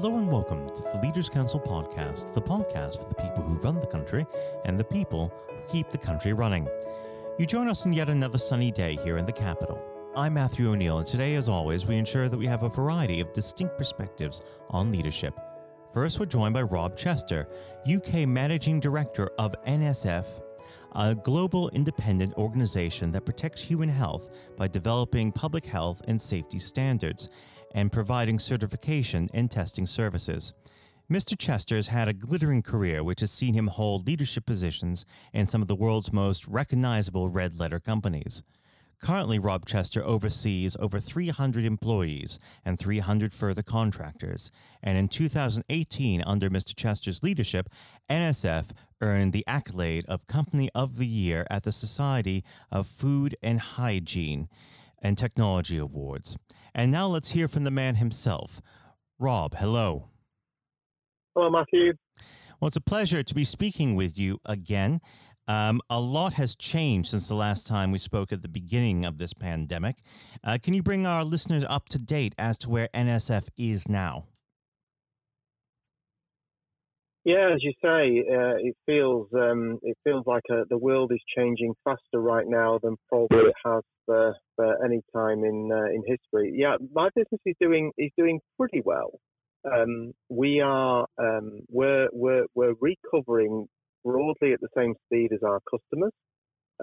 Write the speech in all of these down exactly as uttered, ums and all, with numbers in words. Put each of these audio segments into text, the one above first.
Hello and welcome to the Leaders Council podcast, the podcast for the people who run the country and the people who keep the country running. You join us in yet another sunny day here in the capital. I'm Matthew O'Neill, and today, as always, we ensure that we have a variety of distinct perspectives on leadership. First, we're joined by Rob Chester, U K Managing Director of N S F, a global independent organization that protects human health by developing public health and safety standards and providing certification and testing services. Mister Chester has had a glittering career which has seen him hold leadership positions in some of the world's most recognizable red-letter companies. Currently, Rob Chester oversees over three hundred employees and three hundred further contractors, and in two thousand eighteen, under Mister Chester's leadership, N S F earned the accolade of Company of the Year at the Society of Food and Hygiene, and Technology Awards. And now let's hear from the man himself. Rob, hello. Hello, Matthew. Well, it's a pleasure to be speaking with you again. Um, a lot has changed since the last time we spoke at the beginning of this pandemic. Uh, can you bring our listeners up to date as to where N S F is now? Yeah, as you say, uh, it feels um, it feels like a, the world is changing faster right now than probably it has for, for any time in uh, in history. Yeah, my business is doing is doing pretty well. Um, we are um, we're we're we're recovering broadly at the same speed as our customers,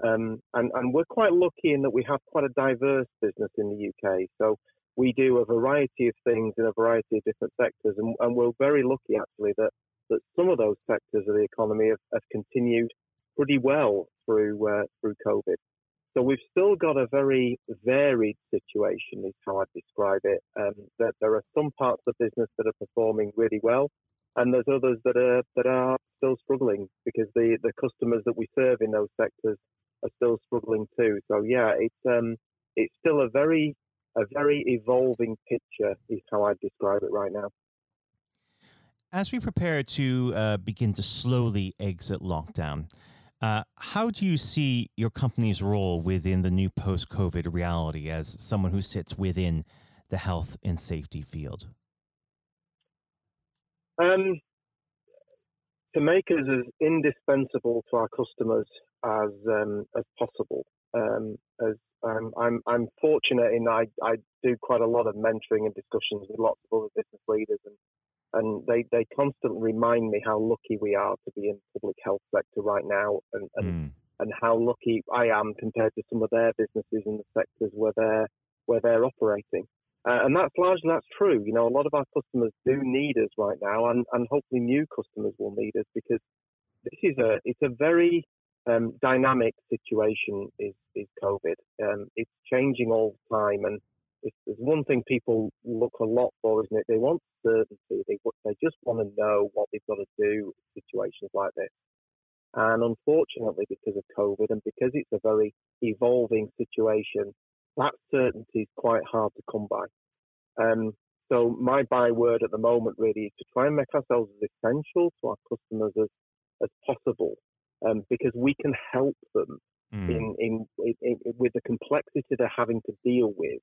um, and and we're quite lucky in that we have quite a diverse business in the U K. So we do a variety of things in a variety of different sectors, and, and we're very lucky actually that. that some of those sectors of the economy have, have continued pretty well through uh, through COVID. So we've still got a very varied situation, is how I describe it. Um, that there are some parts of the business that are performing really well, and there's others that are that are still struggling because the, the customers that we serve in those sectors are still struggling too. So yeah, it's um it's still a very a very evolving picture, is how I describe it right now. As we prepare to uh, begin to slowly exit lockdown, uh, how do you see your company's role within the new post-COVID reality as someone who sits within the health and safety field? Um, to make us as indispensable to our customers as um, as possible. Um, as um, I'm, I'm fortunate in that I, I do quite a lot of mentoring and discussions with lots of other business leaders and. And they, they constantly remind me how lucky we are to be in the public health sector right now and, and, mm. and how lucky I am compared to some of their businesses in the sectors where they're, where they're operating. Uh, and that's largely, that's true. You know, a lot of our customers do need us right now, and, and hopefully new customers will need us, because this is a, it's a very um, dynamic situation is, is COVID. Um, it's changing all the time, and it's one thing people look a lot for, isn't it? They want certainty. They they just want to know what they've got to do in situations like this. And unfortunately, because of COVID and because it's a very evolving situation, that certainty is quite hard to come by. Um, so my byword at the moment really is to try and make ourselves as essential to our customers as, as possible, um, because we can help them mm. in, in, in with the complexity they're having to deal with.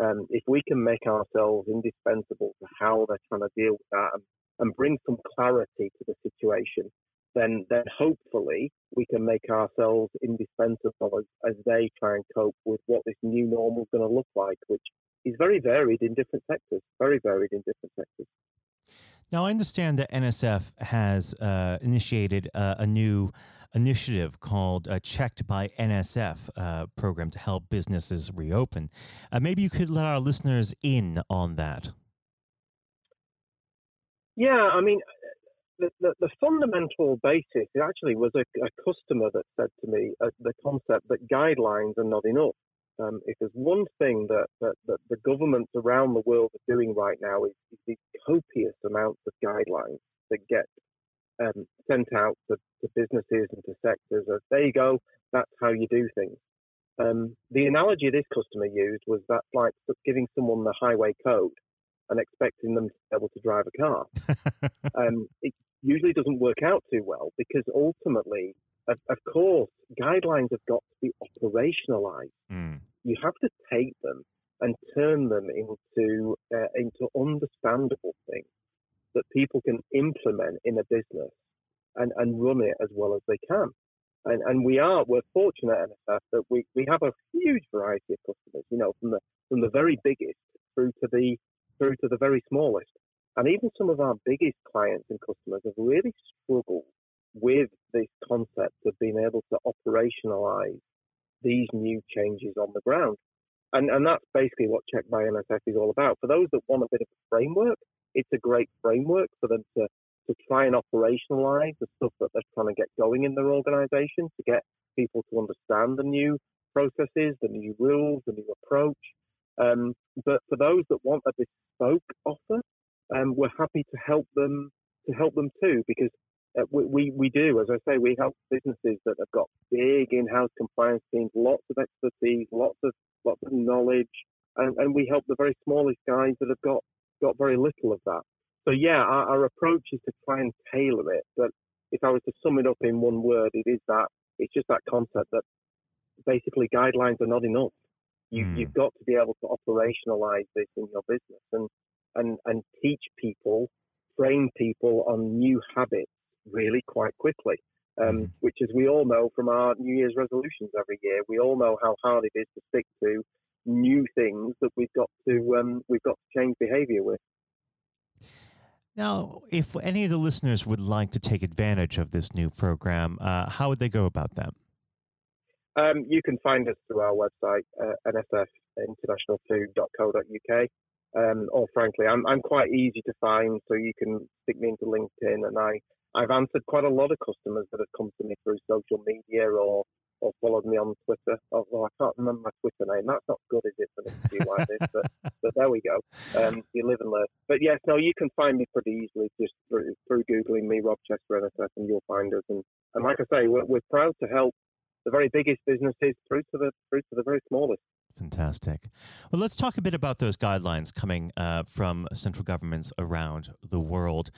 Um, if we can make ourselves indispensable to how they're trying to deal with that and, and bring some clarity to the situation, then then hopefully we can make ourselves indispensable as, as they try and cope with what this new normal is going to look like, which is very varied in different sectors, very varied in different sectors. Now, I understand that N S F has uh, initiated uh, a new initiative called uh, Checked by N S F uh, program to help businesses reopen. Uh, maybe you could let our listeners in on that. Yeah, I mean, the, the, the fundamental basis, it actually was a, a customer that said to me uh, the concept that guidelines are not enough. Um, if there's one thing that, that, that the governments around the world are doing right now is, is these copious amounts of guidelines that get um, sent out to, to businesses and to sectors as, there you go, that's how you do things. Um, the analogy this customer used was that's like giving someone the highway code and expecting them to be able to drive a car. um, it usually doesn't work out too well because ultimately, of, of course, guidelines have got to be operationalized. Mm. You have to take them and turn them into uh, into understandable things. that people can implement in a business and, and run it as well as they can. And, and we are, we're fortunate at N S F that we, we have a huge variety of customers, you know, from the from the very biggest through to the through to the very smallest. And even some of our biggest clients and customers have really struggled with this concept of being able to operationalise these new changes on the ground. And, and that's basically what Check by N S F is all about. For those that want a bit of a framework, it's a great framework for them to, to try and operationalise the stuff that they're trying to get going in their organisation, to get people to understand the new processes, the new rules, the new approach. Um, but for those that want a bespoke offer, um, we're happy to help them to help them too, because uh, we, we, we do, as I say, we help businesses that have got big in-house compliance teams, lots of expertise, lots of lots of knowledge, and, and we help the very smallest guys that have got, got very little of that. So yeah, our, our approach is to try and tailor it, but if I was to sum it up in one word, it is that, it's just that concept that basically guidelines are not enough. You, mm. You've got to be able to operationalise this in your business and, and, and teach people, train people on new habits really quite quickly, um, mm. which, as we all know from our New Year's resolutions every year, we all know how hard it is to stick to new things that we've got to um, we've got to change behaviour with. Now, if any of the listeners would like to take advantage of this new program, uh, how would they go about that? Um, you can find us through our website, uh, N S F International Food dot co dot U K, um, or frankly, I'm I'm quite easy to find, so you can stick me into LinkedIn, and I I've answered quite a lot of customers that have come to me through social media or or followed me on Twitter. Although I can't remember my Twitter name, that's not good, is it, for an interview like this? But but there we go. Um, you live and learn. But yes, no, you can find me pretty easily just through, through googling me, Rob Chester N S F, and you'll find us. And and like I say, we're we're proud to help the very biggest businesses through to the through to the very smallest. Fantastic. Well, let's talk a bit about those guidelines coming uh, from central governments around the world.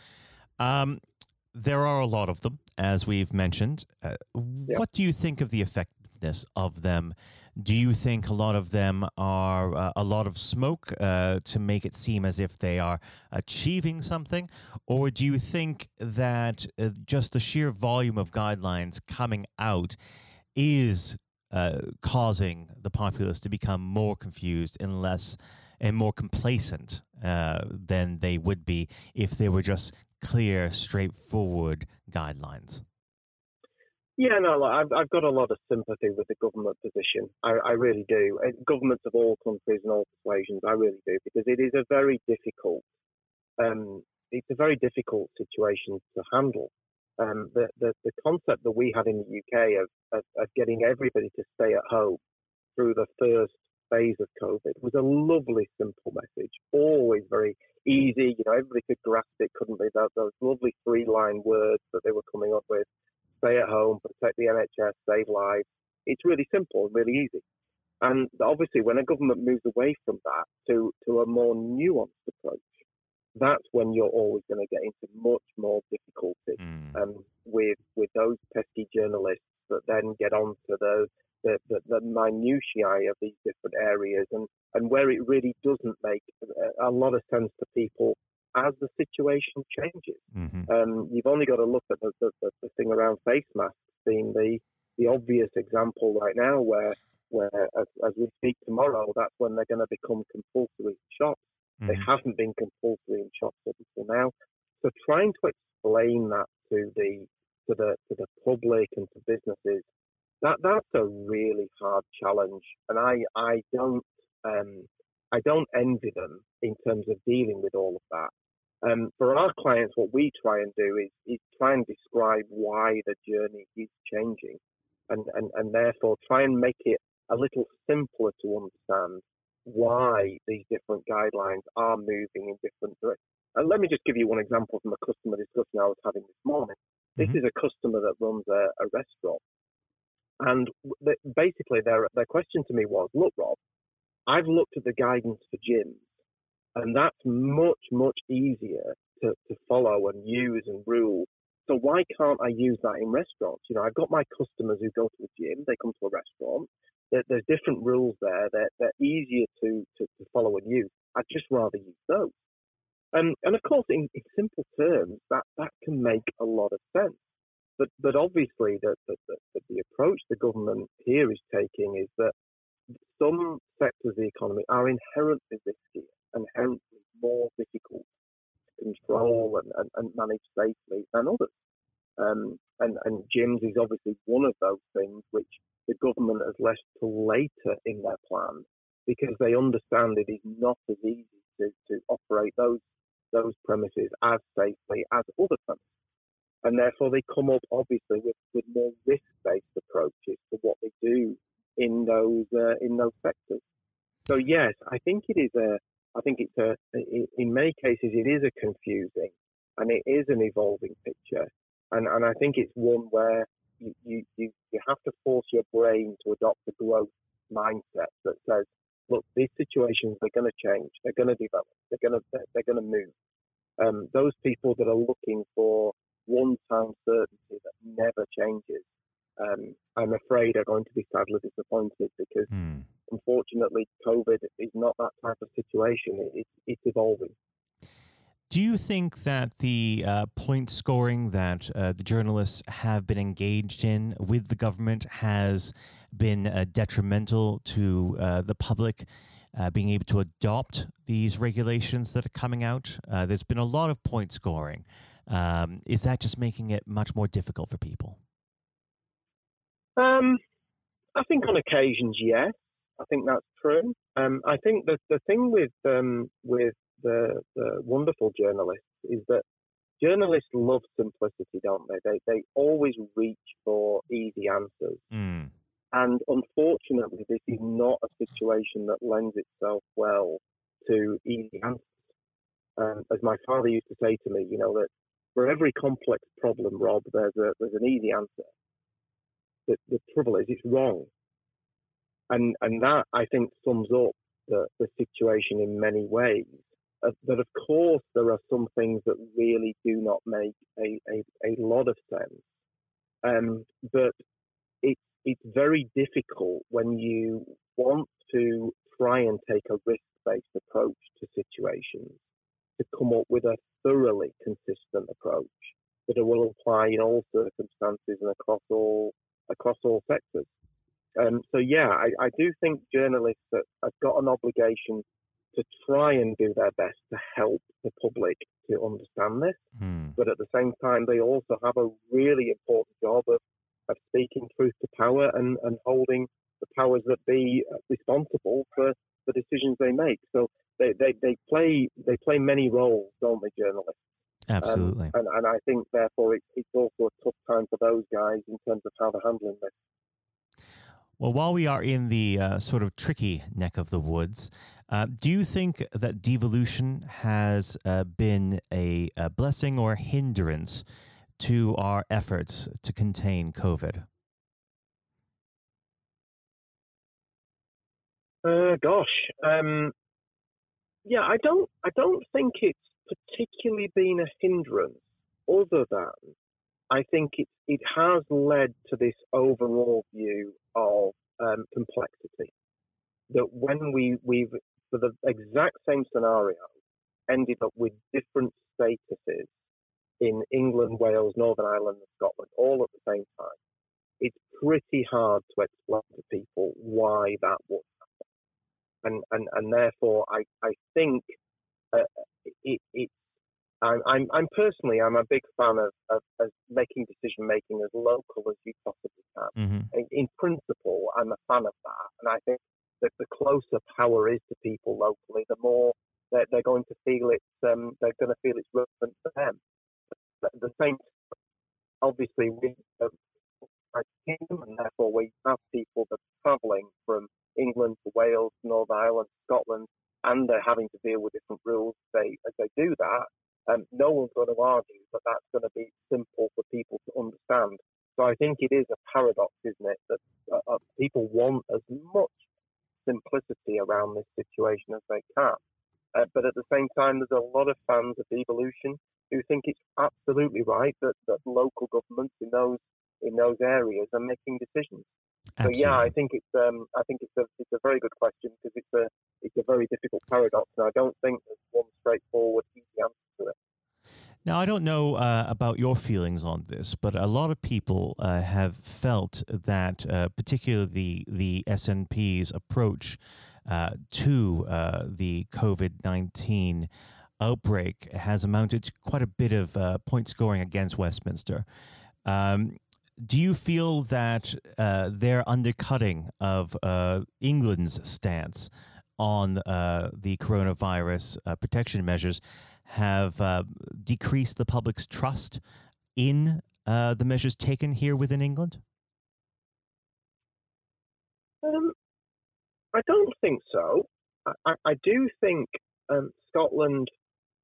Um, there are a lot of them, as we've mentioned. Uh, yeah. What do you think of the effectiveness of them? Do you think a lot of them are uh, a lot of smoke uh, to make it seem as if they are achieving something? Or do you think that uh, just the sheer volume of guidelines coming out is uh, causing the populace to become more confused and less and more complacent uh, than they would be if they were just clear, straightforward guidelines? Yeah, no, I've, I've got a lot of sympathy with the government position. I, I really do. Governments of all countries and all persuasions, I really do, because it is a very difficult, um, it's a very difficult situation to handle. Um, the, the, the concept that we had in the U K of, of, of getting everybody to stay at home through the first phase of COVID was a lovely, simple message, always very easy. You know, everybody could grasp it, couldn't they? Those, those lovely three-line words that they were coming up with, stay at home, protect the N H S, save lives. It's really simple and really easy. And obviously, when a government moves away from that to, to a more nuanced approach, that's when you're always going to get into much more difficulty mm. um, with with those pesky journalists that then get onto the the, the, the minutiae of these different areas and, and where it really doesn't make a, a lot of sense to people as the situation changes. Mm-hmm. Um, you've only got to look at the, the, the thing around face masks being the, the obvious example right now where, where as, as we speak tomorrow, that's when they're going to become compulsory shops. They haven't been compulsory in shops up until now. So trying to explain that to the to the to the public and to businesses, that that's a really hard challenge. And I I don't um I don't envy them in terms of dealing with all of that. Um, for our clients, what we try and do is is try and describe why the journey is changing, and and, and therefore try and make it a little simpler to understand why these different guidelines are moving in different directions. And let me just give you one example from a customer discussion I was having this morning. This mm-hmm. is a customer that runs a, a restaurant. And the, basically their their question to me was, look, Rob, I've looked at the guidance for gyms, and that's much, much easier to, to follow and use and rule. So why can't I use that in restaurants? You know, I've got my customers who go to a gym, they come to a restaurant, there's different rules there that they're, they're easier to, to, to follow and use. I'd just rather use those. Um, and of course, in, in simple terms, that, that can make a lot of sense. But but obviously, the, the, the, the approach the government here is taking is that some sectors of the economy are inherently risky and inherently more difficult to control and, and, and manage safely than others. Um, and, and gyms is obviously one of those things which the government has left till later in their plan, because they understand it is not as easy to, to operate those those premises as safely as other premises. And therefore they come up obviously with, with more risk-based approaches to what they do in those uh, in those sectors. So yes, I think it is a I think it's a in many cases it is a confusing and it is an evolving picture. And and I think it's one where you, you, you have to force your brain to adopt a growth mindset that says, look, these situations are going to change, they're going to develop, they're going to they're going to move. Um, those people that are looking for one-time certainty that never changes, um, I'm afraid are going to be sadly disappointed because, mm. unfortunately, COVID is not that type of situation. It, it's evolving. Do you think that the uh, point scoring that uh, the journalists have been engaged in with the government has been uh, detrimental to uh, the public uh, being able to adopt these regulations that are coming out? Uh, there's been a lot of point scoring. Um, is that just making it much more difficult for people? Um, I think on occasions, yes. I think that's true. Um, I think that the thing with um, with The, the wonderful journalists is that journalists love simplicity, don't they? They they always reach for easy answers. Mm. And unfortunately, this is not a situation that lends itself well to easy answers. Um, as my father used to say to me, you know, that for every complex problem, Rob, there's a there's an easy answer. The, the trouble is it's wrong. And, and that, I think, sums up the, the situation in many ways. Uh, but of course, there are some things that really do not make a, a, a lot of sense. Um, but it, it's very difficult when you want to try and take a risk-based approach to situations to come up with a thoroughly consistent approach that will apply in all circumstances and across all across all sectors. Um, so yeah, I, I do think journalists have got an obligation to try and do their best to help the public to understand this. Mm. But at the same time, they also have a really important job of, of speaking truth to power and, and holding the powers that be responsible for the decisions they make. So they, they, they play they play many roles, don't they, journalists? Absolutely. Um, and, and I think, therefore, it, it's also a tough time for those guys in terms of how they're handling this. Well, while we are in the uh, sort of tricky neck of the woods, uh, do you think that devolution has uh, been a, a blessing or a hindrance to our efforts to contain COVID? Uh, gosh, um, yeah, I don't, I don't think it's particularly been a hindrance, other than I think it, it has led to this overall view of um, complexity, that when we, we've, for the exact same scenario, ended up with different statuses in England, Wales, Northern Ireland and Scotland, all at the same time, it's pretty hard to explain to people why that would happen. And and, and therefore, I, I think uh, it, it I'm, I'm, I'm personally, I'm a big fan of, of, of making decision making as local as you possibly can. Mm-hmm. In, in principle, I'm a fan of that, and I think that the closer power is to people locally, the more they're, they're going to feel it. Um, they're going to feel it's relevant to them. But at the same, obviously, we have a team, and therefore we have people that are travelling from England to Wales, Northern Ireland, Scotland, and they're having to deal with different rules. They as they do that. Um, no one's going to argue that that's going to be simple for people to understand. So I think it is a paradox, isn't it, that uh, people want as much simplicity around this situation as they can. Uh, but at the same time, there's a lot of fans of devolution who think it's absolutely right that, that local governments in those in those areas are making decisions. Absolutely. So yeah, I think it's um, I think it's a it's a very good question because it's a it's a very difficult paradox, and I don't think there's one straightforward easy answer. Now, I don't know uh, about your feelings on this, but a lot of people uh, have felt that uh, particularly the, the S N P's approach uh, to uh, the COVID nineteen outbreak has amounted to quite a bit of uh, point scoring against Westminster. Um, do you feel that uh, their undercutting of uh, England's stance on uh, the coronavirus uh, protection measures have uh, decreased the public's trust in uh, the measures taken here within England? Um, I don't think so. I, I do think um, Scotland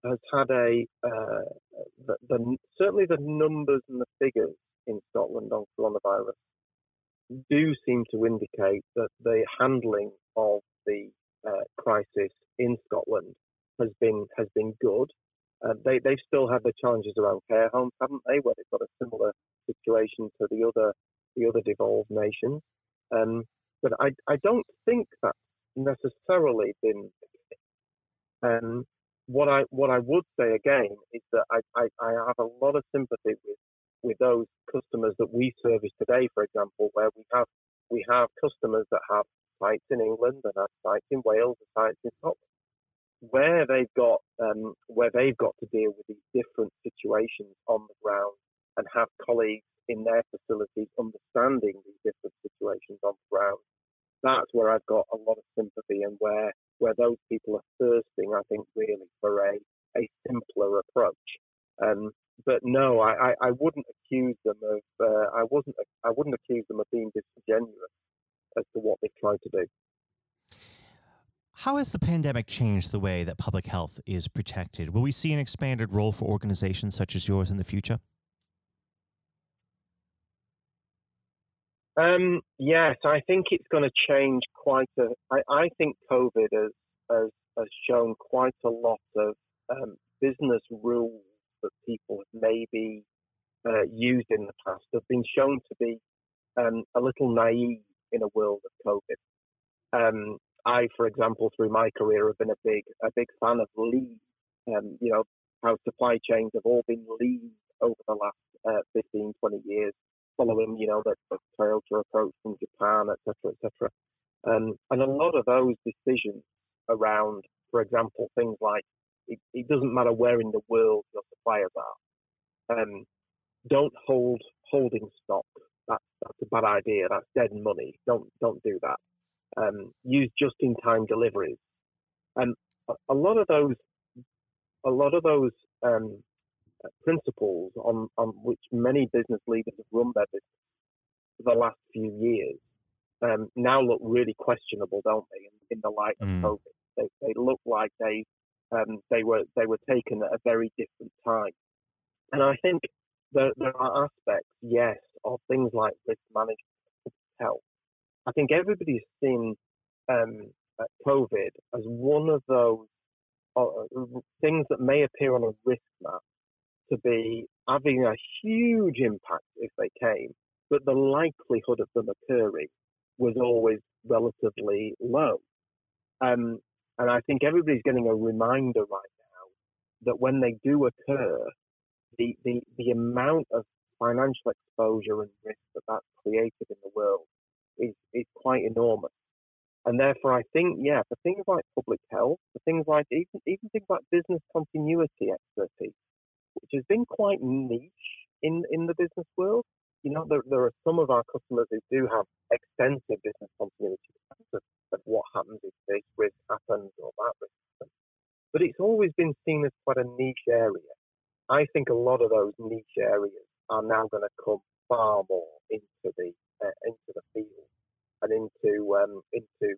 has had a uh, the, the, certainly the numbers and the figures in Scotland on coronavirus do seem to indicate that the handling of the uh, crisis in Scotland has been has been good. Uh, they they've still had the challenges around care homes, haven't they? Where they've got a similar situation to the other the other devolved nations. Um, but I I don't think that's necessarily been. Um, what I what I would say again is that I, I, I have a lot of sympathy with with those customers that we service today, for example, where we have we have customers that have sites in England and have sites in Wales and sites in Scotland, where they've got um, where they've got to deal with these different situations on the ground and have colleagues in their facilities understanding these different situations on the ground. That's where I've got a lot of sympathy, and where, where those people are thirsting, I think, really for a, a simpler approach. Um, but no, I, I, I wouldn't accuse them of uh, I wasn't I wouldn't accuse them of being disingenuous as to what they've tried to do. How has the pandemic changed the way that public health is protected? Will we see an expanded role for organizations such as yours in the future? Um, yes, I think it's going to change quite a... I, I think COVID has, has, has shown quite a lot of um, business rules that people have maybe uh, used in the past have been shown to be um, a little naive in a world of COVID. Um, I, for example, through my career, have been a big a big fan of lean. Um, you know, how supply chains have all been lean over the last uh, fifteen, twenty years, following, you know, the, the Toyota approach from Japan, et cetera, et cetera. Um, and a lot of those decisions around, for example, things like it, it doesn't matter where in the world your suppliers are. Um, don't hold holding stock. That, that's a bad idea. That's dead money. Don't don't do that. Um, use just-in-time deliveries, and um, a lot of those, a lot of those um, principles on, on which many business leaders have run their business for the last few years um, now look really questionable, don't they? In, in the light of mm. COVID, they, they look like they um, they were they were taken at a very different time, and I think there, there are aspects, yes, of things like risk management, health. I think everybody's seen um, COVID as one of those uh, things that may appear on a risk map to be having a huge impact if they came, but the likelihood of them occurring was always relatively low. Um, and I think everybody's getting a reminder right now that when they do occur, the, the, the amount of financial exposure and risk that that's created in the world Is, is quite enormous. And therefore I think, yeah, for things like public health, for things like even, even things like business continuity expertise, which has been quite niche in, in the business world. You know, there, there are some of our customers who do have extensive business continuity of, of what happens if this risk happens or that risk happens. But it's always been seen as quite a niche area. I think a lot of those niche areas are now going to come far more into the uh, into the field and into um, into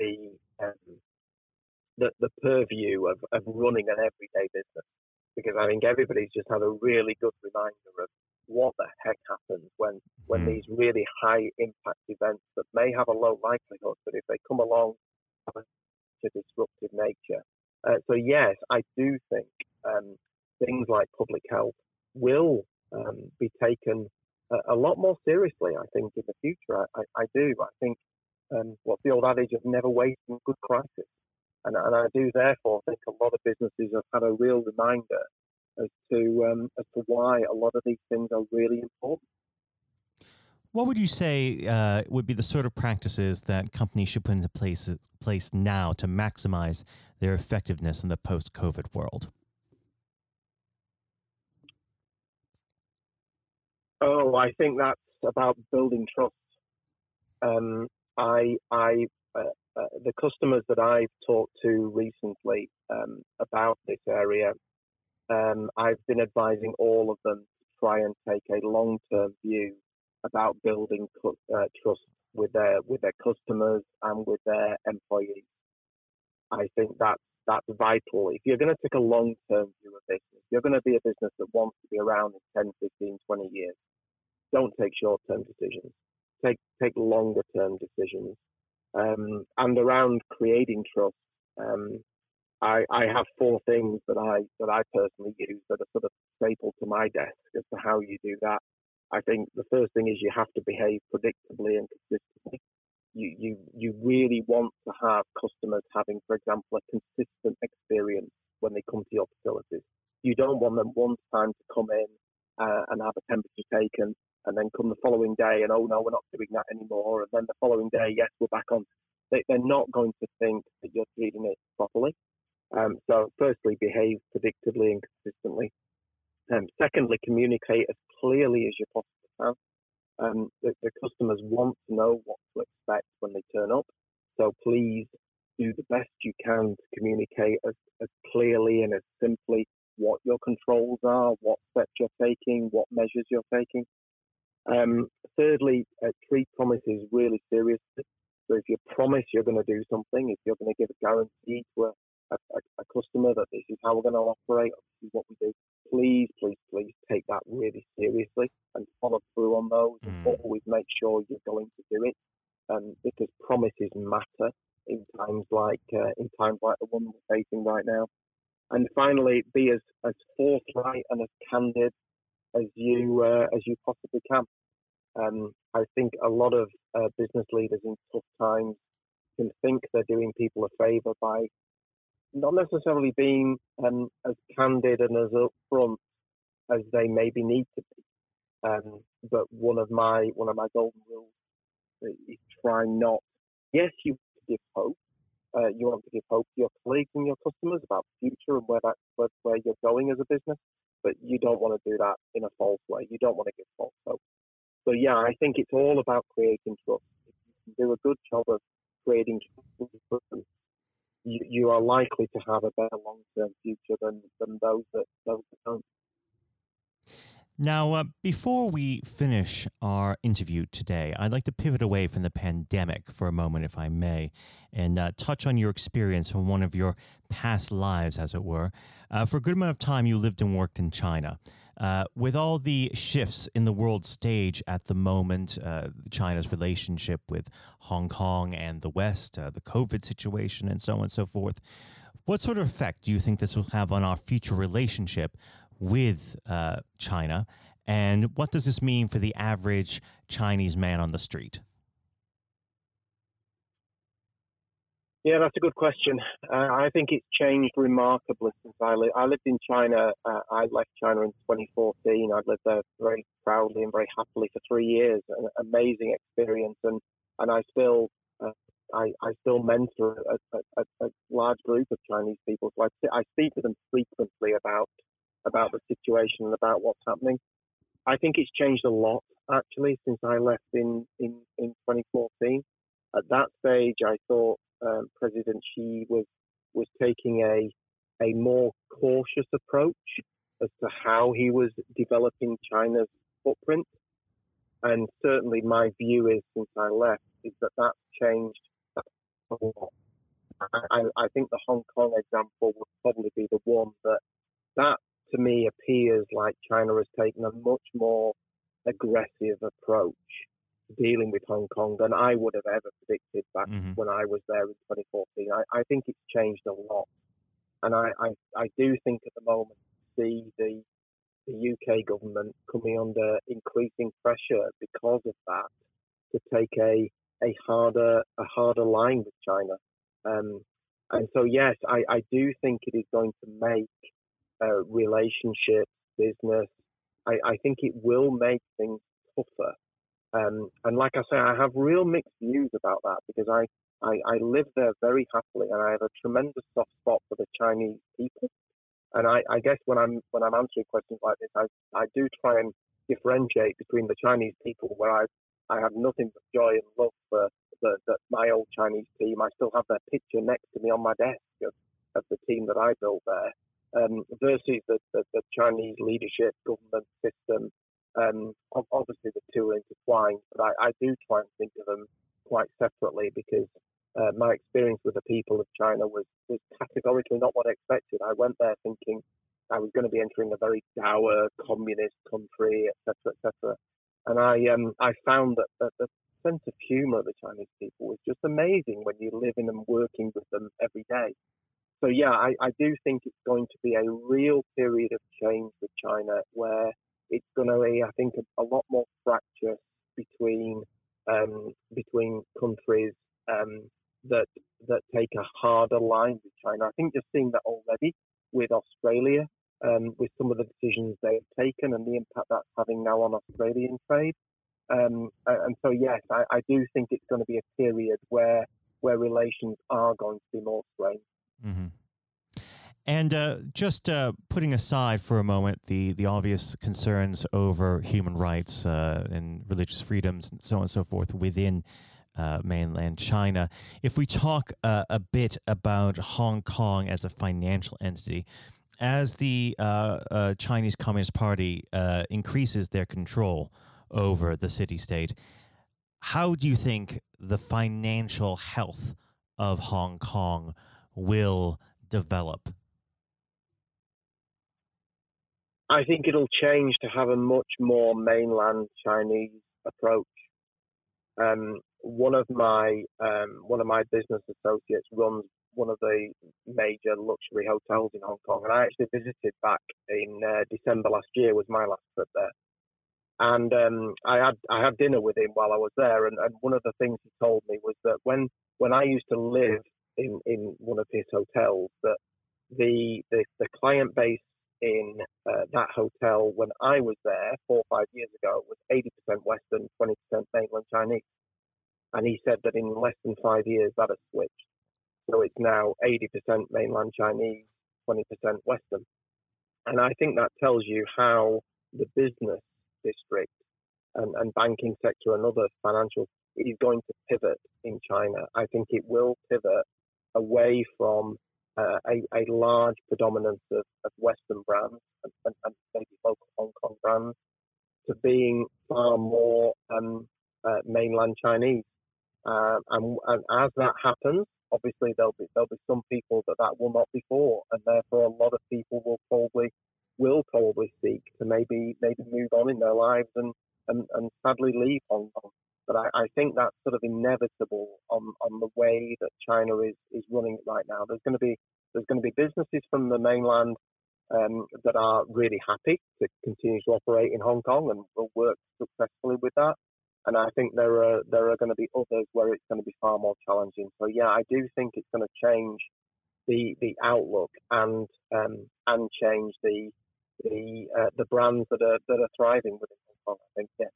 the, um, the the purview of, of running an everyday business, because I think everybody's just had a really good reminder of what the heck happens when when these really high impact events that may have a low likelihood, but if they come along, have a disruptive nature. Uh, so yes, I do think um, things like public health will um, be taken a lot more seriously, I think, in the future. I, I, I do. I think um, what's the old adage of never wasting good crisis. And, and I do, therefore, think a lot of businesses have had a real reminder as to um, as to why a lot of these things are really important. What would you say uh, would be the sort of practices that companies should put into place, place now to maximize their effectiveness in the post-COVID world? Oh, I think that's about building trust. Um, I, I, uh, uh, the customers that I've talked to recently um, about this area, um, I've been advising all of them to try and take a long-term view about building uh, trust with their with their customers and with their employees. I think that that's vital. If you're going to take a long-term view of business, you're going to be a business that wants to be around in ten, fifteen, twenty years. Don't take short-term decisions. Take take longer-term decisions. Um, and around creating trust, um, I, I have four things that I that I personally use that are sort of staple to my desk as to how you do that. I think the first thing is you have to behave predictably and consistently. You you you really want to have customers having, for example, a consistent experience when they come to your facilities. You don't want them one time to come in uh, and have a temperature taken, and then come the following day and, oh, no, we're not doing that anymore. And then the following day, yes, we're back on. They, they're not going to think that you're treating it properly. Um, so firstly, behave predictably and consistently. Um, secondly, communicate as clearly as you possibly can. Um, the, the customers want to know what to expect when they turn up. So please do the best you can to communicate as, as clearly and as simply what your controls are, what steps you're taking, what measures you're taking. Um, thirdly, uh, treat promises really seriously. So if you promise you're going to do something, if you're going to give a guarantee to a A, a customer that this is how we're going to operate, this is what we do, please, please, please take that really seriously and follow through on those and always make sure you're going to do it. Um, because promises matter in times like uh, in times like the one we're facing right now. And finally, be as, as forthright and as candid as you uh, as you possibly can. Um, I think a lot of uh, business leaders in tough times can think they're doing people a favour by not necessarily being um, as candid and as upfront as they maybe need to be. Um, but one of my one of my golden rules is try not. Yes, you want to give hope. Uh, you want to give hope to your colleagues and your customers about the future and where that where, where you're going as a business. But you don't want to do that in a false way. You don't want to give false hope. So yeah, I think it's all about creating trust. If you can do a good job of creating trust, You, you are likely to have a better long-term future than, than those that, those that don't. Now, uh, before we finish our interview today, I'd like to pivot away from the pandemic for a moment, if I may, and uh, touch on your experience from one of your past lives, as it were. Uh, for a good amount of time, you lived and worked in China. Uh, with all the shifts in the world stage at the moment, uh, China's relationship with Hong Kong and the West, uh, the COVID situation, and so on and so forth, what sort of effect do you think this will have on our future relationship with uh, China? And what does this mean for the average Chinese man on the street? Yeah, that's a good question. Uh, I think it's changed remarkably since I lived. I lived in China. Uh, I left China in twenty fourteen. I lived there very proudly and very happily for three years. An amazing experience, and and I still uh, I I still mentor a, a, a large group of Chinese people. So I I speak to them frequently about about the situation and about what's happening. I think it's changed a lot actually since I left in in in twenty fourteen. At that stage, I thought. Um, President Xi was was taking a a more cautious approach as to how he was developing China's footprint, and certainly my view is since I left is that that's changed a lot. I, I think the Hong Kong example would probably be the one that that to me appears like China has taken a much more aggressive approach dealing with Hong Kong than I would have ever predicted back mm-hmm. when I was there in twenty fourteen. I, I think it's changed a lot. And I, I, I do think at the moment see the the U K government coming under increasing pressure because of that to take a, a harder a harder line with China. Um, and so yes, I, I do think it is going to make uh, relationships, business. I, I think it will make things tougher. Um, and like I say, I have real mixed views about that because I, I, I live there very happily and I have a tremendous soft spot for the Chinese people. And I, I guess when I'm when I'm answering questions like this, I, I do try and differentiate between the Chinese people where I I have nothing but joy and love for the, the, my old Chinese team. I still have their picture next to me on my desk of, of the team that I built there, um, versus the, the, the Chinese leadership, government system. Um, obviously, the two are intertwined, but I, I do try and think of them quite separately because uh, my experience with the people of China was, was categorically not what I expected. I went there thinking I was going to be entering a very dour communist country, et cetera, et cetera. And I um, I found that, that the sense of humour of the Chinese people was just amazing when you're living and working with them every day. So, yeah, I, I do think it's going to be a real period of change with China where it's going to be, I think, a, a lot more fracture between um, between countries um, that that take a harder line with China. I think just seeing that already with Australia, Um, with some of the decisions they've taken and the impact that's having now on Australian trade. Um, and so, yes, I, I do think it's going to be a period where where relations are going to be more strained. Mm-hmm. And uh, just uh, putting aside for a moment the, the obvious concerns over human rights uh, and religious freedoms and so on and so forth within Uh, mainland China. If we talk uh, a bit about Hong Kong as a financial entity, as the uh, uh, Chinese Communist Party uh, increases their control over the city-state, how do you think the financial health of Hong Kong will develop? I think it'll change to have a much more mainland Chinese approach. Um, One of my um, one of my business associates runs one of the major luxury hotels in Hong Kong, and I actually visited back in uh, December last year. Was my last trip there, and um, I had I had dinner with him while I was there. And, and one of the things he told me was that when when I used to live in, in one of his hotels, that the the, the client base in uh, that hotel when I was there four or five years ago was eighty percent Western, twenty percent mainland Chinese. And he said that in less than five years, that has switched. So it's now eighty percent mainland Chinese, twenty percent Western. And I think that tells you how the business district and, and banking sector and other financial is going to pivot in China. I think it will pivot away from uh, a, a large predominance of, of Western brands and, and, and maybe local Hong Kong brands to being far more um, uh, mainland Chinese. Uh, and, and as that happens, obviously there'll be there'll be some people that that will not be for, and therefore a lot of people will probably will probably seek to maybe maybe move on in their lives and, and, and sadly leave Hong Kong. But I, I think that's sort of inevitable on, on the way that China is, is running it right now. There's going to be there's going to be businesses from the mainland um, that are really happy to continue to operate in Hong Kong and will work successfully with that. And I think there are there are going to be others where it's going to be far more challenging. So yeah, I do think it's going to change the the outlook and um, and change the the uh, the brands that are that are thriving within Hong Kong. I think yeah.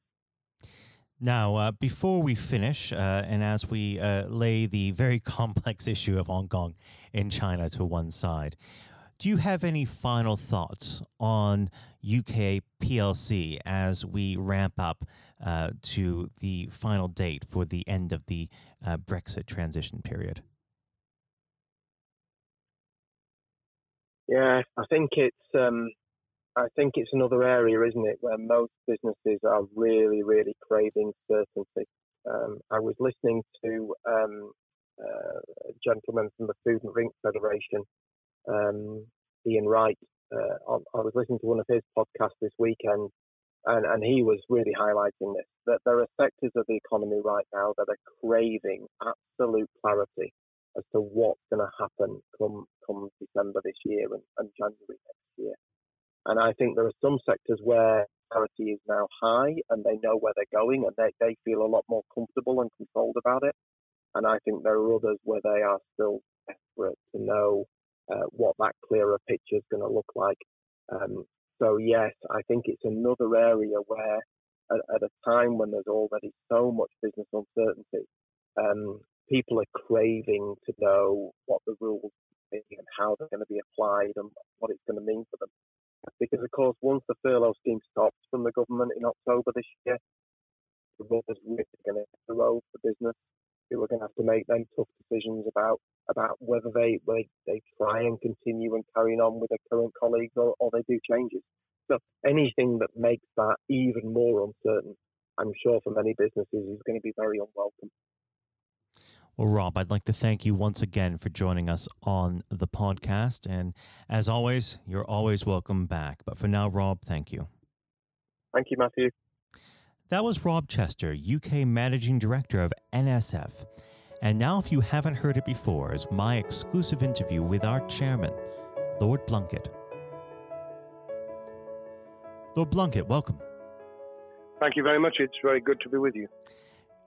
Now, uh, before we finish, uh, and as we uh, lay the very complex issue of Hong Kong and China to one side, do you have any final thoughts on U K P L C as we ramp up uh, to the final date for the end of the uh, Brexit transition period? Yeah, I think it's um, I think it's another area, isn't it, where most businesses are really, really craving certainty. Um, I was listening to um, uh, a gentleman from the Food and Drink Federation, um, Ian Wright. Uh, I was listening to one of his podcasts this weekend, and, and he was really highlighting this, that there are sectors of the economy right now that are craving absolute clarity as to what's going to happen come, come December this year and, and January next year. And I think there are some sectors where clarity is now high and they know where they're going and they, they feel a lot more comfortable and controlled about it. And I think there are others where they are still desperate to know Uh, what that clearer picture is going to look like. Um, so, yes, I think it's another area where at, at a time when there's already so much business uncertainty, um, people are craving to know what the rules are and how they're going to be applied and what it's going to mean for them. Because, of course, once the furlough scheme stops from the government in October this year, the rubber's really going to hit the road for business. Who are going to have to make them tough decisions about about whether they whether they try and continue and carrying on with their current colleagues or, or they do changes. So anything that makes that even more uncertain, I'm sure for many businesses, is going to be very unwelcome. Well, Rob, I'd like to thank you once again for joining us on the podcast. And as always, you're always welcome back. But for now, Rob, thank you. Thank you, Matthew. That was Rob Chester, U K Managing Director of N S F. And now, if you haven't heard it before, is my exclusive interview with our chairman, Lord Blunkett. Lord Blunkett, welcome. Thank you very much. It's very good to be with you.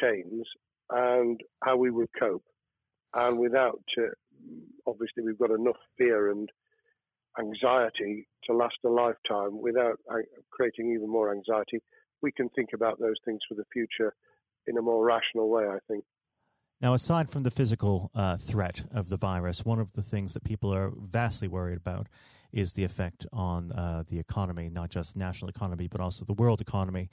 chains and how we would cope. And without, uh, obviously, we've got enough fear and anxiety to last a lifetime. Without uh, creating even more anxiety, we can think about those things for the future in a more rational way, I think. Now, aside from the physical uh, threat of the virus, one of the things that people are vastly worried about is the effect on uh, the economy, not just national economy, but also the world economy.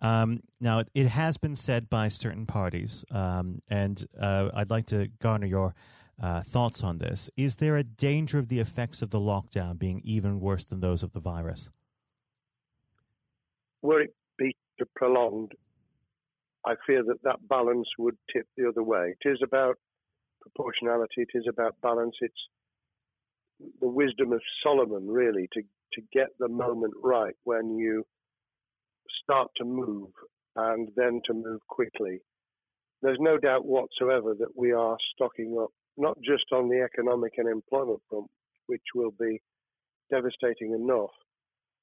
Um, now, it, it has been said by certain parties, um, and uh, I'd like to garner your uh, thoughts on this. Is there a danger of the effects of the lockdown being even worse than those of the virus? Were it be prolonged, I fear that that balance would tip the other way. It is about proportionality. It is about balance. It's the wisdom of Solomon, really, to, to get the moment right when you start to move and then to move quickly. There's no doubt whatsoever that we are stocking up, not just on the economic and employment front, which will be devastating enough,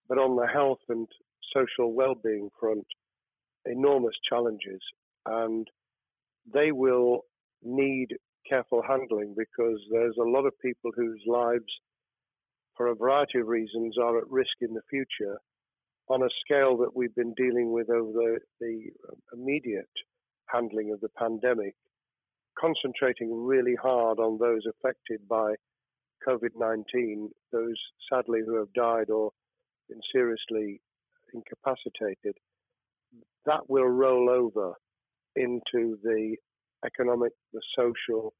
but on the health and social well-being front, enormous challenges, and they will need careful handling because there's a lot of people whose lives, for a variety of reasons, are at risk in the future on a scale that we've been dealing with over the, the immediate handling of the pandemic, concentrating really hard on those affected by COVID nineteen, those sadly who have died or been seriously incapacitated. That will roll over into the economic, the social,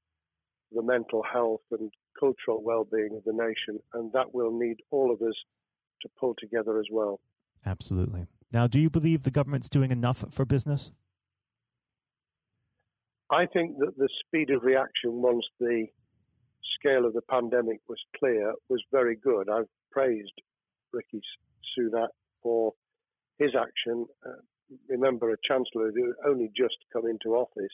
the mental health and cultural well-being of the nation, and that will need all of us to pull together as well. Absolutely. Now, do you believe the government's doing enough for business? I think that the speed of reaction once the scale of the pandemic was clear was very good. I've praised Rishi Sunak for his action, uh, remember a chancellor who only just come into office